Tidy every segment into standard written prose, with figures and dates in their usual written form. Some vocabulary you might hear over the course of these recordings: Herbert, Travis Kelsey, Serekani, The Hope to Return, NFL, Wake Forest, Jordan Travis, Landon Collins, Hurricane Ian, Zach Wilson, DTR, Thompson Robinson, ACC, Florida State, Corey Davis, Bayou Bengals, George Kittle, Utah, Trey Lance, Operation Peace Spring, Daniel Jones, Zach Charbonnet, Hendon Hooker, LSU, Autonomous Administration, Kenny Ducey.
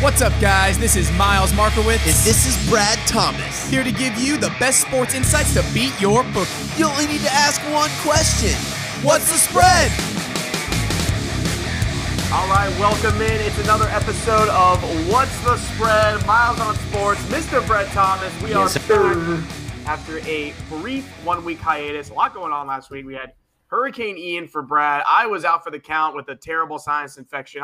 What's up, guys? This is Miles Markowitz. And this is Brad Thomas. Here to give you the best sports insights to beat your bookie. You only need to ask one question. What's the spread? All right, welcome in. It's another episode of What's the Spread? Miles on Sports. Mr. Brad Thomas. We are back after a brief one-week hiatus. A lot going on last week. We had Hurricane Ian for Brad. I was out for the count with a terrible sinus infection.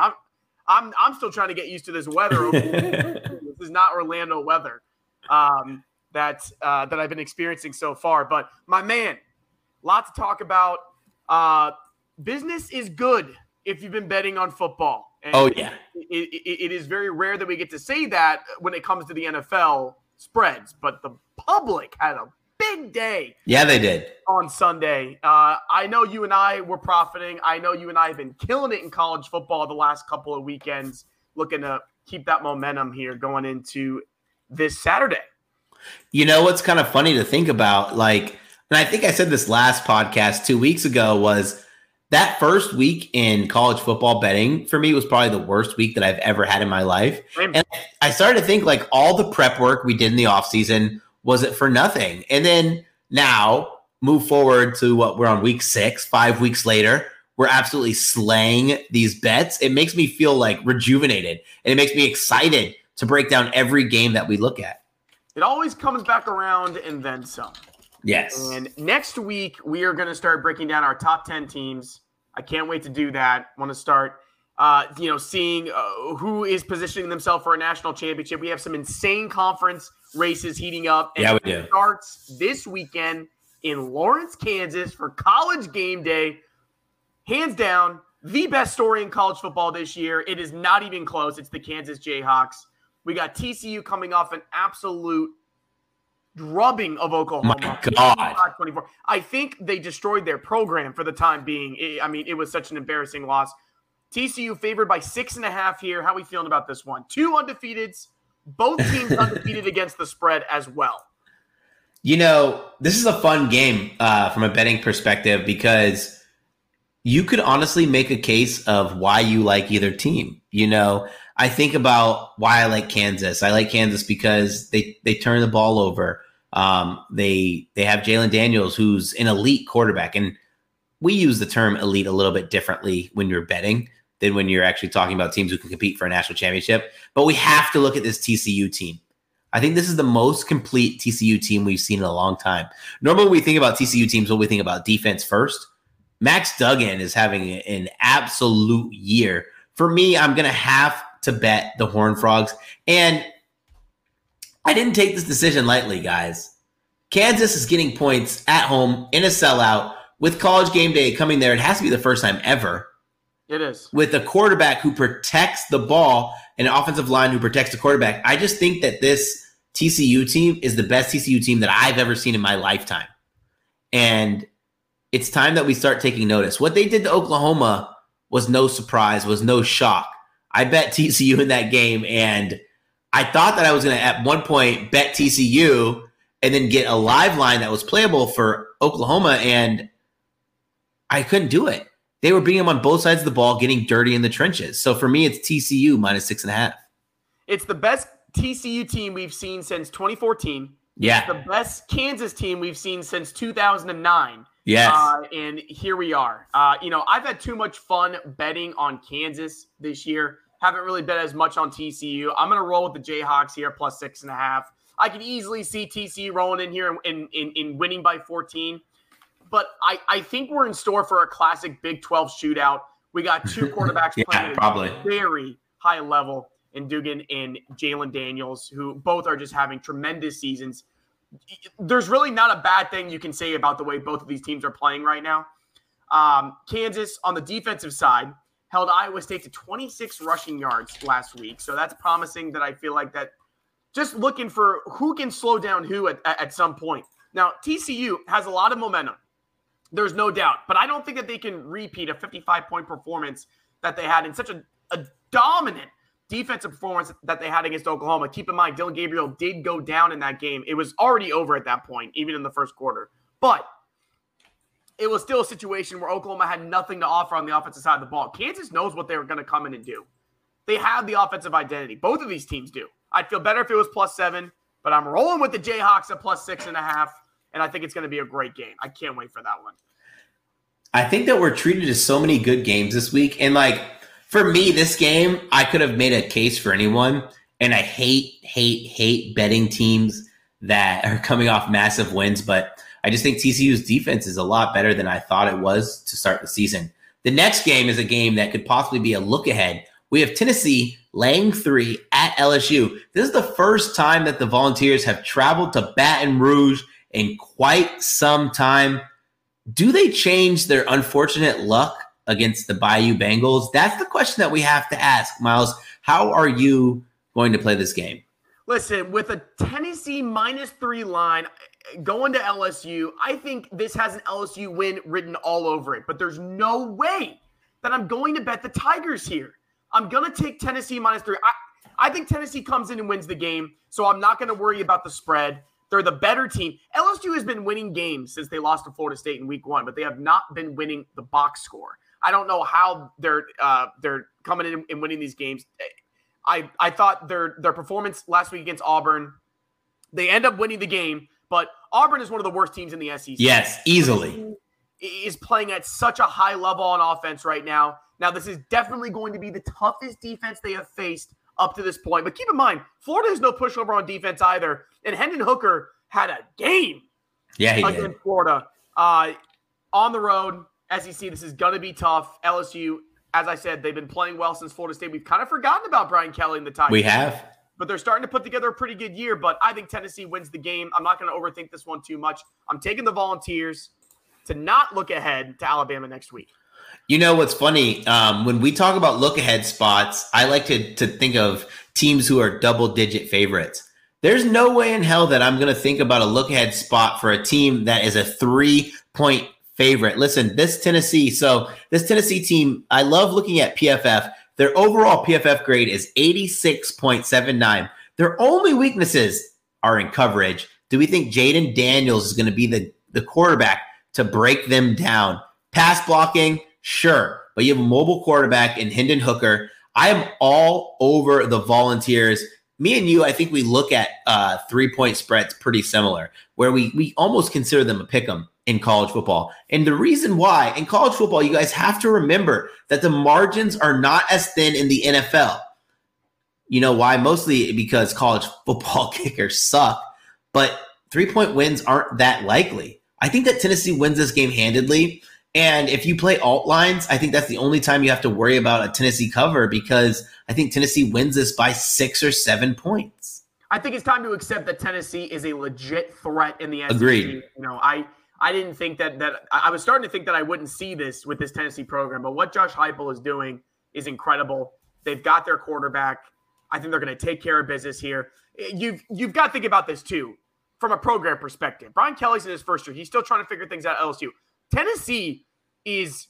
I'm still trying to get used to this weather. This is not Orlando weather that I've been experiencing so far. But my man, a lot to talk about. Business is good if you've been betting on football. And it is very rare that we get to say that when it comes to the NFL spreads. But the public had a big day. Yeah, they did. On Sunday. I know you and I were profiting. I know you and I have been killing it in college football the last couple of weekends, looking to keep that momentum here going into this Saturday. You know what's kind of funny to think about? Like, and I think I said this last podcast 2 weeks ago, was that first week in college football betting for me was probably the worst week that I've ever had in my life. And I started to think, like, all the prep work we did in the offseason was it for nothing? And then now move forward to what we're on week 6, 5 weeks later, we're absolutely slaying these bets. It makes me feel like rejuvenated, and it makes me excited to break down every game that we look at. It always comes back around and then some. Yes. And next week we are going to start breaking down our top 10 teams. I can't wait to do that. Want to start seeing who is positioning themselves for a national championship. We have some insane conference races heating up. And it starts this weekend in Lawrence, Kansas for College Game Day. Hands down, the best story in college football this year. It is not even close. It's the Kansas Jayhawks. We got TCU coming off an absolute drubbing of Oklahoma. My God. 24. I think they destroyed their program for the time being. I mean, it was such an embarrassing loss. TCU favored by 6.5 here. How are we feeling about this one? 2 undefeateds. Both teams undefeated against the spread as well. You know, this is a fun game from a betting perspective, because you could honestly make a case of why you like either team. You know, I think about why I like Kansas. I like Kansas because they turn the ball over. They have Jalen Daniels, who's an elite quarterback. And we use the term elite a little bit differently when you're betting than when you're actually talking about teams who can compete for a national championship. But we have to look at this TCU team. I think this is the most complete TCU team we've seen in a long time. Normally when we think about TCU teams, when we think about defense first, Max Duggan is having an absolute year. For me, I'm going to have to bet the Horned Frogs. And I didn't take this decision lightly, guys. Kansas is getting points at home in a sellout with College Game Day coming there. It has to be the first time ever. It is. With a quarterback who protects the ball and an offensive line who protects the quarterback. I just think that this TCU team is the best TCU team that I've ever seen in my lifetime. And it's time that we start taking notice. What they did to Oklahoma was no surprise, was no shock. I bet TCU in that game, and I thought that I was going to, at one point, bet TCU and then get a live line that was playable for Oklahoma, and I couldn't do it. They were beating them on both sides of the ball, getting dirty in the trenches. So for me, it's TCU minus 6.5. It's the best TCU team we've seen since 2014. Yeah. It's the best Kansas team we've seen since 2009. Yes. And here we are. I've had too much fun betting on Kansas this year. Haven't really bet as much on TCU. I'm going to roll with the Jayhawks here, plus 6.5. I could easily see TCU rolling in here and winning by 14. But I think we're in store for a classic Big 12 shootout. We got two quarterbacks playing at a very high level in Duggan and Jalen Daniels, who both are just having tremendous seasons. There's really not a bad thing you can say about the way both of these teams are playing right now. Kansas, on the defensive side, held Iowa State to 26 rushing yards last week. So that's promising. That I feel like that just looking for who can slow down who at some point. Now, TCU has a lot of momentum. There's no doubt. But I don't think that they can repeat a 55-point performance that they had in such a dominant defensive performance that they had against Oklahoma. Keep in mind, Dylan Gabriel did go down in that game. It was already over at that point, even in the first quarter. But it was still a situation where Oklahoma had nothing to offer on the offensive side of the ball. Kansas knows what they were going to come in and do. They have the offensive identity. Both of these teams do. I'd feel better if it was +7, but I'm rolling with the Jayhawks at +6.5, and I think it's going to be a great game. I can't wait for that one. I think that we're treated to so many good games this week. And, for me, this game, I could have made a case for anyone. And I hate betting teams that are coming off massive wins. But I just think TCU's defense is a lot better than I thought it was to start the season. The next game is a game that could possibly be a look ahead. We have Tennessee laying 3 at LSU. This is the first time that the Volunteers have traveled to Baton Rouge in quite some time. Do they change their unfortunate luck against the Bayou Bengals? That's the question that we have to ask, Miles. How are you going to play this game? Listen, with a Tennessee -3 line going to LSU, I think this has an LSU win written all over it. But there's no way that I'm going to bet the Tigers here. I'm going to take Tennessee -3. I think Tennessee comes in and wins the game, so I'm not going to worry about the spread. They're the better team. LSU has been winning games since they lost to Florida State in week 1, but they have not been winning the box score. I don't know how they're coming in and winning these games. I thought their performance last week against Auburn, they end up winning the game, but Auburn is one of the worst teams in the SEC. Yes, easily. Is playing at such a high level on offense right now. Now, this is definitely going to be the toughest defense they have faced up to this point. But keep in mind, Florida is no pushover on defense either. And Hendon Hooker had a game against Florida. On the road, SEC, this is going to be tough. LSU, as I said, they've been playing well since Florida State. We've kind of forgotten about Brian Kelly and the Tigers. We have. But they're starting to put together a pretty good year. But I think Tennessee wins the game. I'm not going to overthink this one too much. I'm taking the Volunteers to not look ahead to Alabama next week. You know what's funny? When we talk about look-ahead spots, I like to think of teams who are double-digit favorites. There's no way in hell that I'm going to think about a look-ahead spot for a team that is a 3-point favorite. Listen, this Tennessee team, I love looking at PFF. Their overall PFF grade is 86.79. Their only weaknesses are in coverage. Do we think Jalen Daniels is going to be the quarterback to break them down? Pass blocking, sure, but you have a mobile quarterback in Hendon Hooker. I am all over the Volunteers. Me and you, I think we look at 3-point spreads pretty similar, where we almost consider them a pick'em in college football. And the reason why, in college football, you guys have to remember that the margins are not as thin in the NFL. You know why? Mostly because college football kickers suck, but 3-point wins aren't that likely. I think that Tennessee wins this game handedly. And if you play alt lines, I think that's the only time you have to worry about a Tennessee cover, because I think Tennessee wins this by 6 or 7 points. I think it's time to accept that Tennessee is a legit threat in the SEC. Agreed. You know, I didn't think that I was starting to think that I wouldn't see this with this Tennessee program, but what Josh Heupel is doing is incredible. They've got their quarterback. I think they're going to take care of business here. You've got to think about this too from a program perspective. Brian Kelly's in his first year. He's still trying to figure things out at LSU. Tennessee is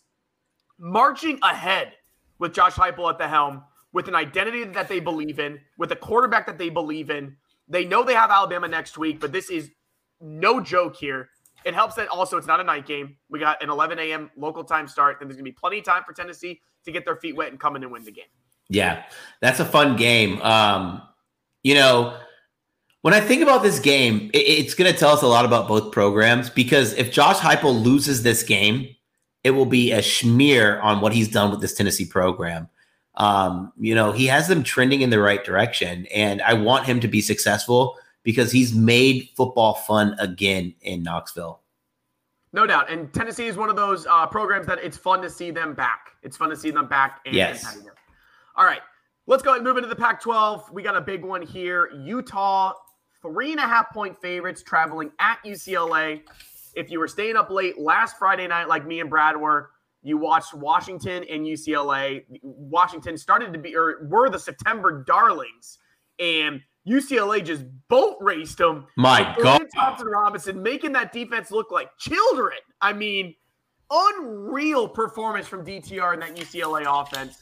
marching ahead with Josh Heupel at the helm, with an identity that they believe in, with a quarterback that they believe in. They know they have Alabama next week, but this is no joke here. It helps that also it's not a night game. We got an 11 a.m. local time start, and there's going to be plenty of time for Tennessee to get their feet wet and come in and win the game. Yeah, that's a fun game. When I think about this game, it's going to tell us a lot about both programs, because if Josh Heupel loses this game, it will be a smear on what he's done with this Tennessee program. He has them trending in the right direction, and I want him to be successful because he's made football fun again in Knoxville. No doubt. And Tennessee is one of those programs that it's fun to see them back. It's fun to see them back. Yes. All right. Let's go ahead and move into the Pac-12. We got a big one here. Utah, 3.5-point favorites traveling at UCLA. If you were staying up late last Friday night like me and Brad were, you watched Washington and UCLA. Washington were the September darlings, and UCLA just boat raced them. My God. Thompson Robinson making that defense look like children. I mean, unreal performance from DTR in that UCLA offense.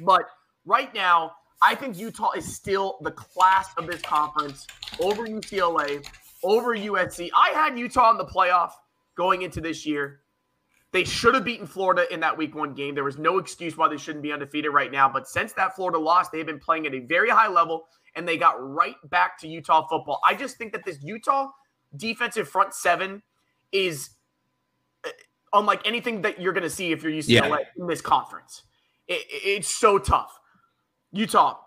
But right now, I think Utah is still the class of this conference over UCLA, over USC. I had Utah in the playoff going into this year. They should have beaten Florida in that week 1 game. There was no excuse why they shouldn't be undefeated right now. But since that Florida loss, they've been playing at a very high level, and they got right back to Utah football. I just think that this Utah defensive front seven is unlike anything that you're going to see if you're UCLA in this conference. It's so tough. Utah,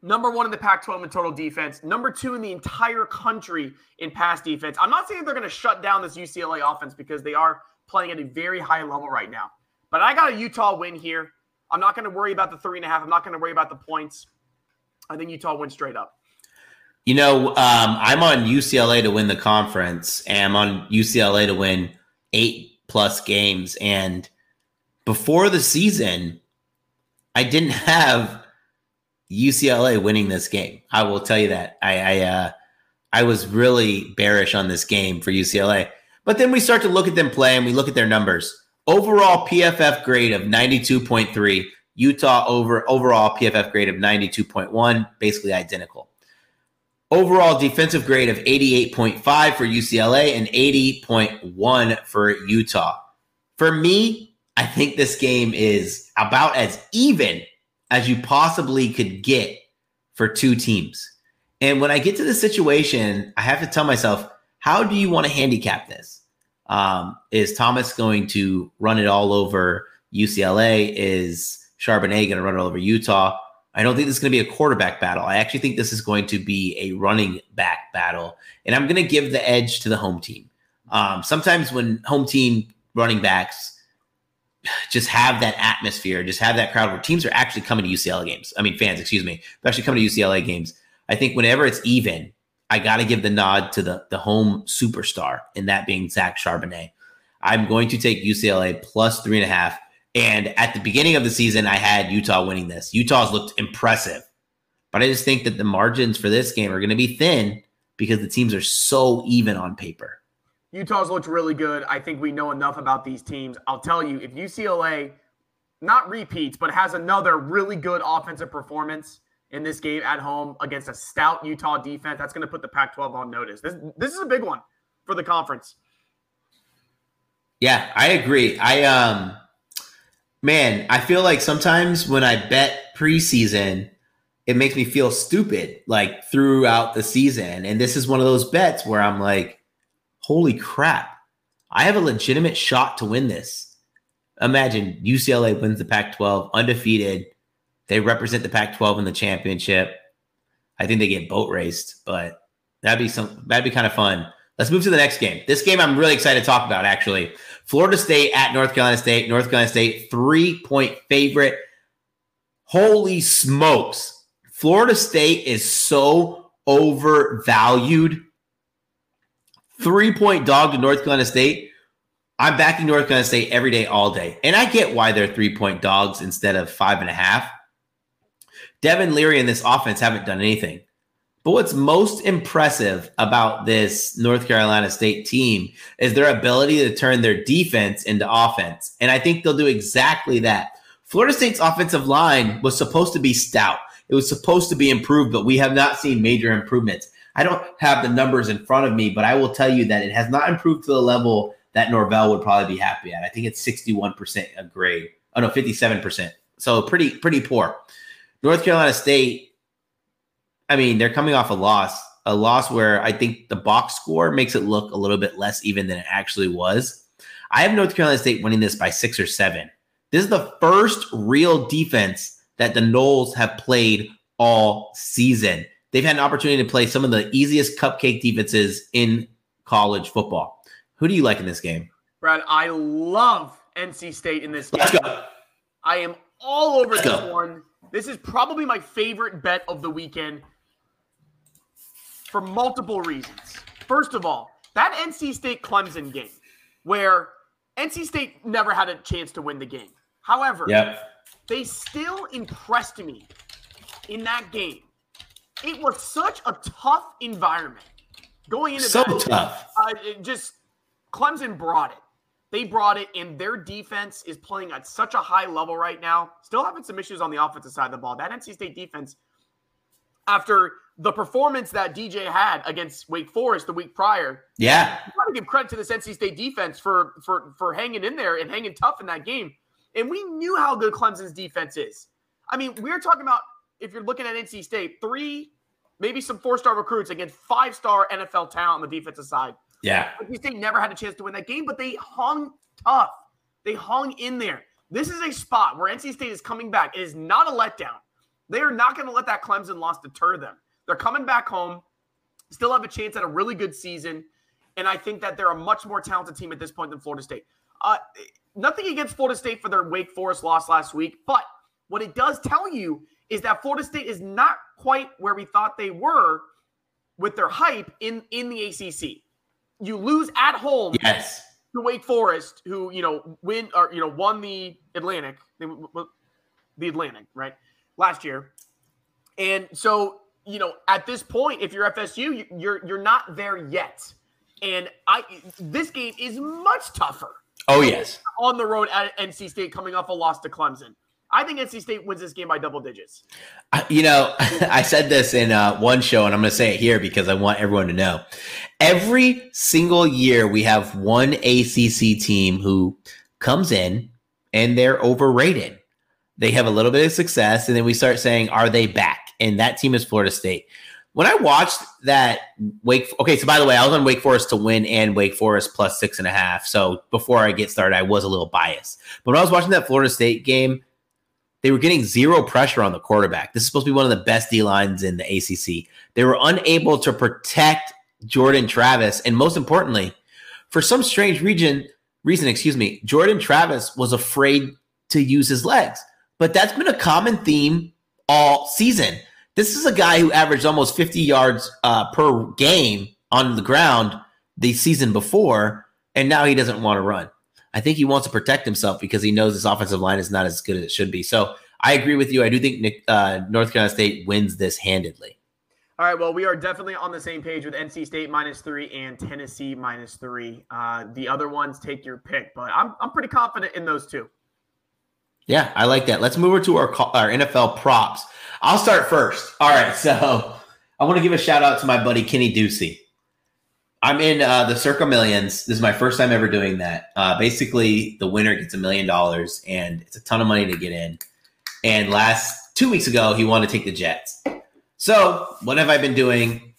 number 1 in the Pac-12 in total defense, number 2 in the entire country in pass defense. I'm not saying they're going to shut down this UCLA offense because they are playing at a very high level right now. But I got a Utah win here. I'm not going to worry about the 3.5. I'm not going to worry about the points. I think Utah wins straight up. You know, I'm on UCLA to win the conference, and I'm on UCLA to win 8+ games. And before the season, I didn't have UCLA winning this game. I will tell you that. I was really bearish on this game for UCLA. But then we start to look at them play, and we look at their numbers. Overall PFF grade of 92.3. Utah overall PFF grade of 92.1, basically identical. Overall defensive grade of 88.5 for UCLA and 80.1 for Utah. For me, I think this game is about as even as you possibly could get for two teams. And when I get to this situation, I have to tell myself, how do you want to handicap this? Is Thomas going to run it all over UCLA? Is Charbonnet going to run it all over Utah? I don't think this is going to be a quarterback battle. I actually think this is going to be a running back battle. And I'm going to give the edge to the home team. Sometimes when home team running backs just have that atmosphere, just have that crowd where teams are actually coming to UCLA games. I mean, fans, excuse me, they're actually coming to UCLA games. I think whenever it's even, I got to give the nod to the home superstar, and that being Zach Charbonnet. I'm going to take UCLA plus 3.5. And at the beginning of the season, I had Utah winning this. Utah's looked impressive. But I just think that the margins for this game are going to be thin because the teams are so even on paper. Utah's looked really good. I think we know enough about these teams. I'll tell you, if UCLA, not repeats, but has another really good offensive performance in this game at home against a stout Utah defense, that's going to put the Pac-12 on notice. This is a big one for the conference. Yeah, I agree. Man, I feel like sometimes when I bet preseason, it makes me feel stupid, like throughout the season. And this is one of those bets where I'm like, holy crap, I have a legitimate shot to win this. Imagine UCLA wins the Pac-12, undefeated. They represent the Pac-12 in the championship. I think they get boat raced, but that'd be kind of fun. Let's move to the next game. This game I'm really excited to talk about, actually. Florida State at North Carolina State. North Carolina State, 3-point favorite. Holy smokes. Florida State is so overvalued. 3-point dog to North Carolina State. I'm backing North Carolina State every day, all day. And I get why they're 3-point dogs instead of 5.5. Devin Leary and this offense haven't done anything. But what's most impressive about this North Carolina State team is their ability to turn their defense into offense. And I think they'll do exactly that. Florida State's offensive line was supposed to be stout. It was supposed to be improved, but we have not seen major improvements. I don't have the numbers in front of me, but I will tell you that it has not improved to the level that Norvell would probably be happy at. I think it's 61% a grade. Oh, no, 57%. So pretty poor. North Carolina State, I mean, they're coming off a loss where I think the box score makes it look a little bit less even than it actually was. I have North Carolina State winning this by 6 or 7. This is the first real defense that the Noles have played all season. They've had an opportunity to play some of the easiest cupcake defenses in college football. Who do you like in this game? Brad, I love NC State in this game. Let's go. I am all over this one. This is probably my favorite bet of the weekend, for multiple reasons. First of all, that NC State Clemson game where NC State never had a chance to win the game. However, they still impressed me in that game. It was such a tough environment going into that. So tough. Just Clemson brought it. They brought it, and their defense is playing at such a high level right now. Still having some issues on the offensive side of the ball. That NC State defense, after the performance that DJ had against Wake Forest the week prior. Yeah. You got to to give credit to this NC State defense for hanging in there and hanging tough in that game. And we knew how good Clemson's defense is. I mean, we're talking about, if you're looking at NC State, three, maybe some four-star recruits against five-star NFL talent on the defensive side. Yeah. NC State never had a chance to win that game, but they hung tough. They hung in there. This is a spot where NC State is coming back. It is not a letdown. They are not going to let that Clemson loss deter them. They're coming back home, still have a chance at a really good season, and I think that they're a much more talented team at this point than Florida State. Nothing against Florida State for their Wake Forest loss last week, but what it does tell you is that Florida State is not quite where we thought they were with their hype in the ACC. You lose at home to Wake Forest, who, you know, won the Atlantic. The Atlantic, right? Last year. And so, you know, at this point, if you're FSU, you're not there yet. And this game is much tougher. Oh, yes. On the road at NC State coming off a loss to Clemson. I think NC State wins this game by double digits. I said this in one show, and I'm going to say it here because I want everyone to know. Every single year we have one ACC team who comes in and they're overrated. They have a little bit of success, and then we start saying, are they back? And that team is Florida State. When I watched that okay, so by the way, I was on Wake Forest to win and Wake Forest plus 6.5. So before I get started, I was a little biased. But when I was watching that Florida State game, they were getting zero pressure on the quarterback. This is supposed to be one of the best D-lines in the ACC. They were unable to protect Jordan Travis. And most importantly, for some strange reason, Jordan Travis was afraid to use his legs. But that's been a common theme all season. This is a guy who averaged almost 50 yards per game on the ground the season before, and now he doesn't want to run. I think he wants to protect himself because he knows his offensive line is not as good as it should be. So I agree with you. I do think North Carolina State wins this handedly. All right, well, we are definitely on the same page with NC State -3 and Tennessee -3. The other ones, take your pick, but I'm pretty confident in those two. Yeah, I like that. Let's move over to our NFL props. I'll start first. All right, so I want to give a shout-out to my buddy Kenny Ducey. I'm in the Circa Millions. This is my first time ever doing that. Basically, the winner gets $1 million, and it's a ton of money to get in. And 2 weeks ago, he wanted to take the Jets. So what have I been doing?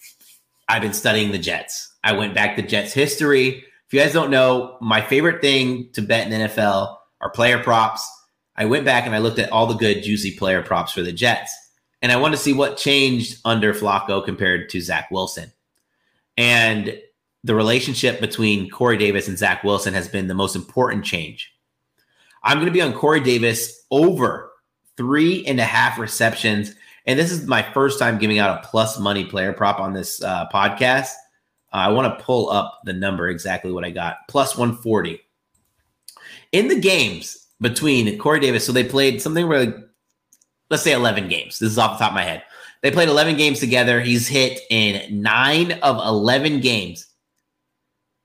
I've been studying the Jets. I went back to Jets history. If you guys don't know, my favorite thing to bet in the NFL are player props. I went back and I looked at all the good, juicy player props for the Jets. And I wanted to see what changed under Flacco compared to Zach Wilson. And the relationship between Corey Davis and Zach Wilson has been the most important change. I'm going to be on Corey Davis over 3.5 receptions. And this is my first time giving out a plus money player prop on this podcast. I want to pull up the number exactly what I got. Plus 140. In the games between Corey Davis, so they played something where, let's say 11 games. This is off the top of my head. They played 11 games together. He's hit in 9 of 11 games.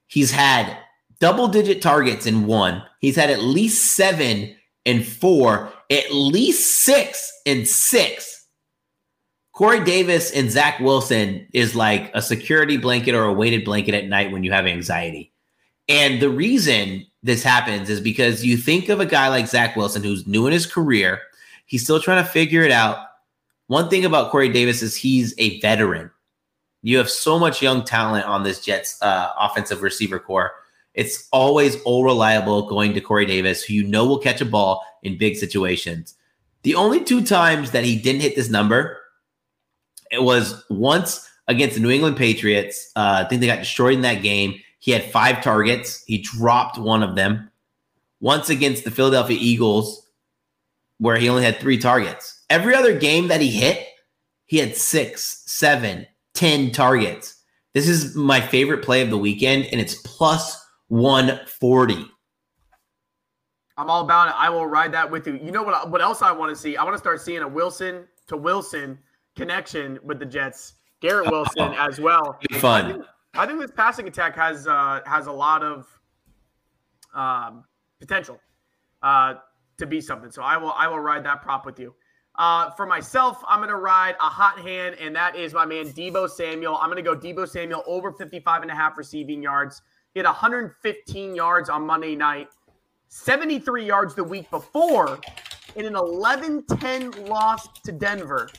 He's had double-digit targets in 1. He's had at least 7 in 4, at least 6 in 6. Corey Davis and Zach Wilson is like a security blanket or a weighted blanket at night when you have anxiety. And the reason this happens is because you think of a guy like Zach Wilson who's new in his career. He's still trying to figure it out. One thing about Corey Davis is he's a veteran. You have so much young talent on this Jets offensive receiver core. It's always all reliable going to Corey Davis, who you know will catch a ball in big situations. The only 2 times that he didn't hit this number, it was once against the New England Patriots. I think they got destroyed in that game. He had 5 targets. He dropped 1 of them. Once against the Philadelphia Eagles, where he only had 3 targets. Every other game that he hit, he had 6, 7, 10 targets. This is my favorite play of the weekend, and it's plus 140. I'm all about it. I will ride that with you. You know what else I want to see? I want to start seeing a Wilson to Wilson connection with the Jets. Garrett Wilson as well. Fun. I think this passing attack has a lot of potential to be something. So I will ride that prop with you. For myself, I'm going to ride a hot hand, and that is my man Debo Samuel. I'm going to go Debo Samuel over 55.5 receiving yards. He had 115 yards on Monday night, 73 yards the week before, in an 11-10 loss to Denver.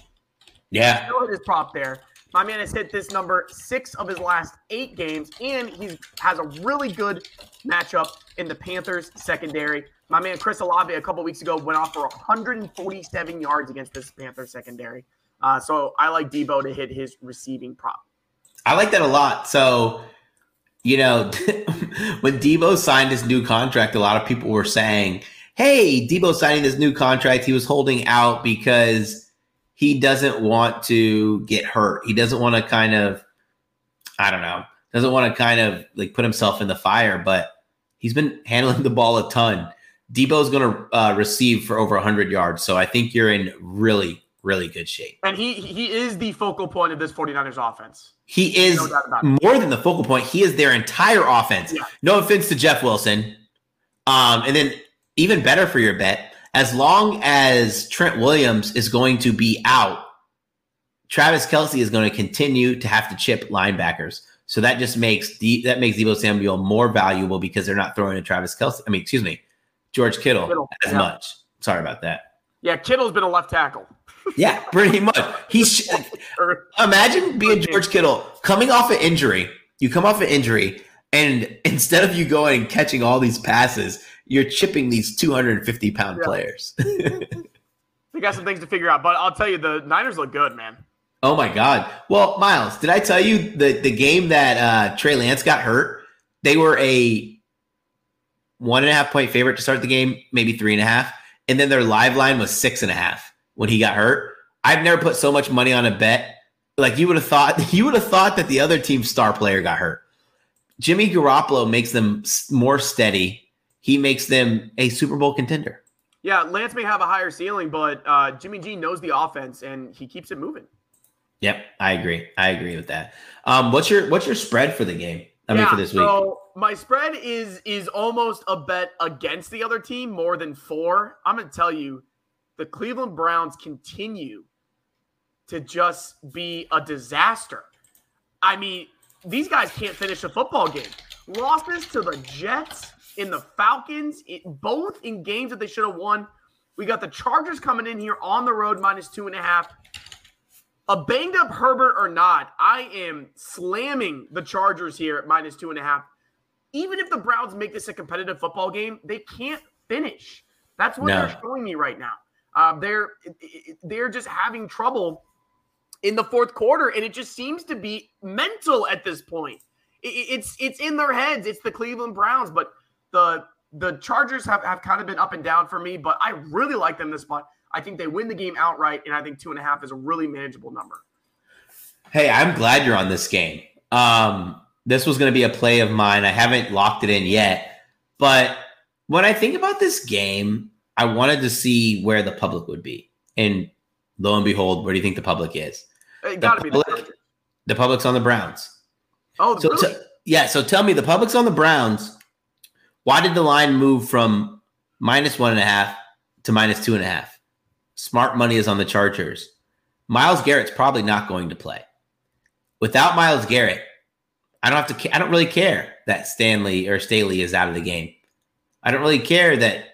Yeah. I know his prop there. My man has hit this number 6 of his last 8 games, and he has a really good matchup in the Panthers secondary. My man Chris Olave a couple weeks ago went off for 147 yards against this Panthers secondary. So I like Debo to hit his receiving prop. I like that a lot. So, you know, when Debo signed his new contract, a lot of people were saying, hey, Debo signing this new contract, he was holding out because he doesn't want to get hurt. He doesn't want to kind of, doesn't want to kind of like put himself in the fire, but he's been handling the ball a ton. Debo's going to receive for over 100 yards. So I think you're in really, really good shape. And he is the focal point of this 49ers offense. He is more than the focal point. He is their entire offense. Yeah. No offense to Jeff Wilson. And then even better for your bet, as long as Trent Williams is going to be out, Travis Kelsey is going to continue to have to chip linebackers. So that just makes that makes Debo Samuel more valuable because they're not throwing to Travis Kelsey. George Kittle. As much. Sorry about that. Yeah, Kittle's been a left tackle. Yeah, pretty much. Imagine being George Kittle coming off an injury. You come off an injury, and instead of you going and catching all these passes, you're chipping these 250-pound players. They got some things to figure out, but I'll tell you, the Niners look good, man. Oh, my God. Well, Miles, did I tell you the game that Trey Lance got hurt? They were a 1.5-point favorite to start the game, maybe 3.5, and then their live line was 6.5. When he got hurt. I've never put so much money on a bet. Like you would have thought that the other team's star player got hurt. Jimmy Garoppolo makes them more steady. He makes them a Super Bowl contender. Yeah, Lance may have a higher ceiling, but Jimmy G knows the offense and he keeps it moving. Yep, I agree with that. What's your spread for the game? For this week. So my spread is almost a bet against the other team more than 4. I'm going to tell you, the Cleveland Browns continue to just be a disaster. I mean, these guys can't finish a football game. Losses to the Jets and the Falcons, both in games that they should have won. We got the Chargers coming in here on the road, -2.5. A banged-up Herbert or not, I am slamming the Chargers here at -2.5. Even if the Browns make this a competitive football game, they can't finish. That's what they're showing me right now. They're just having trouble in the fourth quarter, and it just seems to be mental at this point. It's in their heads. It's the Cleveland Browns, but the Chargers have kind of been up and down for me, but I really like them this spot. I think they win the game outright, and I think 2.5 is a really manageable number. Hey, I'm glad you're on this game. This was going to be a play of mine. I haven't locked it in yet, but when I think about this game, I wanted to see where the public would be. And lo and behold, where do you think the public is? The public's on the Browns. Oh, so really? So tell me, the public's on the Browns. Why did the line move from -1.5 to -2.5? Smart money is on the Chargers. Myles Garrett's probably not going to play. Without Myles Garrett, I don't really care that Staley is out of the game. I don't really care that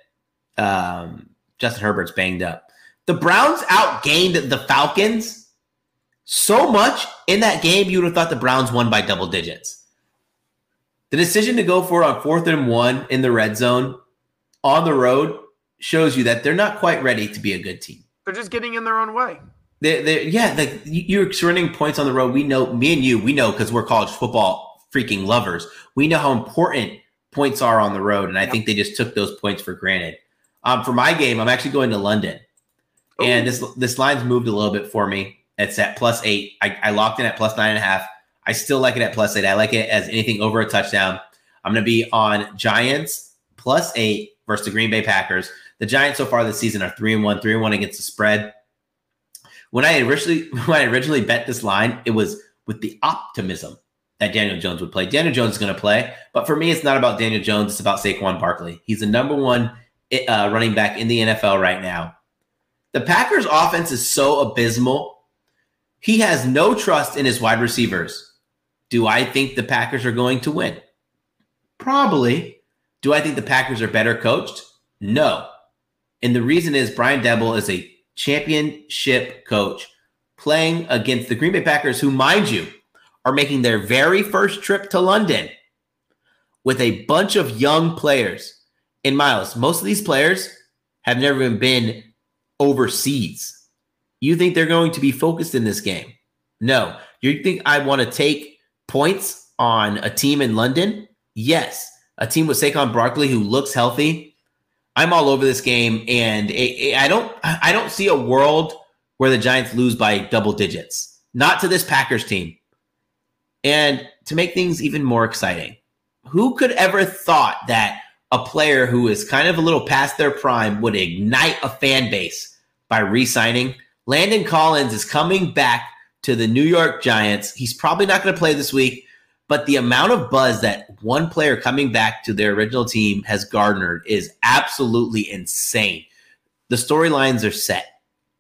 Justin Herbert's banged up. The Browns outgained the Falcons so much in that game, you would have thought the Browns won by double digits. The decision to go for it on 4th and 1 in the red zone on the road shows you that they're not quite ready to be a good team. They're just getting in their own way. You're surrendering points on the road. We know, me and you, because we're college football freaking lovers. We know how important points are on the road, and I think they just took those points for granted. For my game, I'm actually going to London. Ooh. And this line's moved a little bit for me. It's at +8. I locked in at +9.5. I still like it at +8. I like it as anything over a touchdown. I'm going to be on Giants +8 versus the Green Bay Packers. The Giants so far this season are 3-1 against the spread. When I originally bet this line, it was with the optimism that Daniel Jones would play. Daniel Jones is going to play, but for me, it's not about Daniel Jones. It's about Saquon Barkley. He's the number one running back in the NFL right now. The Packers offense is so abysmal. He has no trust in his wide receivers. Do I think the Packers are going to win? Probably. Do I think the Packers are better coached? No. And the reason is Brian Dable is a championship coach playing against the Green Bay Packers, who, mind you, are making their very first trip to London with a bunch of young players. And Miles, most of these players have never even been overseas. You think they're going to be focused in this game? No. You think I want to take points on a team in London? Yes. A team with Saquon Barkley who looks healthy. I'm all over this game, and I don't see a world where the Giants lose by double digits. Not to this Packers team. And to make things even more exciting, who could ever thought that a player who is kind of a little past their prime would ignite a fan base by re-signing? Landon Collins is coming back to the New York Giants. He's probably not going to play this week, but the amount of buzz that one player coming back to their original team has garnered is absolutely insane. The storylines are set.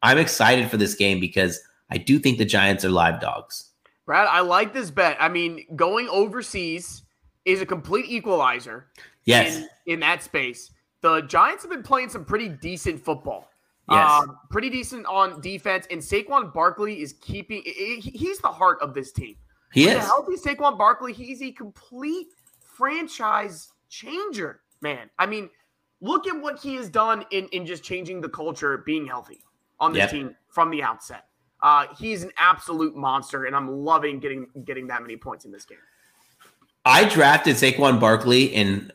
I'm excited for this game because I do think the Giants are live dogs. Brad, I like this bet. I mean, going overseas is a complete equalizer. Yes. In that space. The Giants have been playing some pretty decent football. Yes. Pretty decent on defense. And Saquon Barkley is keeping – he's the heart of this team. With a healthy Saquon Barkley, he's a complete franchise changer, man. I mean, look at what he has done in just changing the culture, being healthy on this team from the outset. He's an absolute monster, and I'm loving getting that many points in this game. I drafted Saquon Barkley in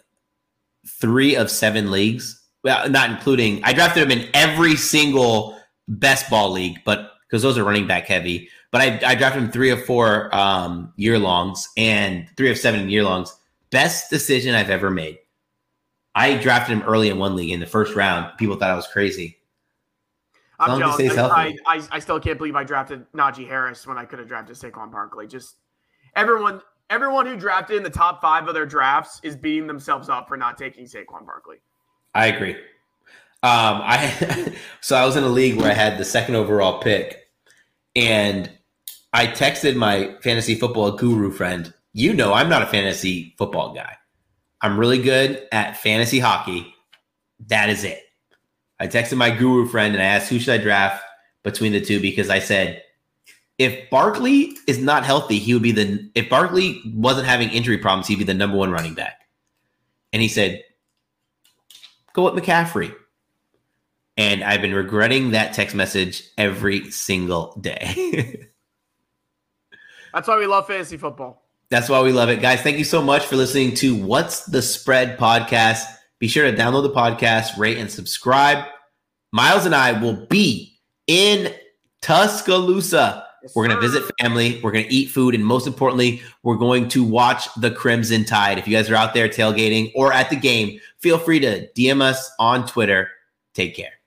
3 of 7 leagues. Well, not including – I drafted him in every single best ball league, but because those are running back heavy. But I drafted him 3 of 4 year-longs and 3 of 7 year-longs. Best decision I've ever made. I drafted him early in one league in the first round. People thought I was crazy. I'm jealous. I still can't believe I drafted Najee Harris when I could have drafted Saquon Barkley. Just everyone who drafted in the top 5 of their drafts is beating themselves up for not taking Saquon Barkley. I agree. So I was in a league where I had the 2nd overall pick, and I texted my fantasy football guru friend. You know, I'm not a fantasy football guy. I'm really good at fantasy hockey. That is it. I texted my guru friend and I asked, who should I draft between the two? Because I said, if Barkley is not healthy, if Barkley wasn't having injury problems, he'd be the number 1 running back. And he said, go with McCaffrey. And I've been regretting that text message every single day. That's why we love fantasy football. That's why we love it. Guys, thank you so much for listening to What's the Spread podcast. Be sure to download the podcast, rate, and subscribe. Miles and I will be in Tuscaloosa. Yes, we're going to visit family. We're going to eat food. And most importantly, we're going to watch the Crimson Tide. If you guys are out there tailgating or at the game, feel free to DM us on Twitter. Take care.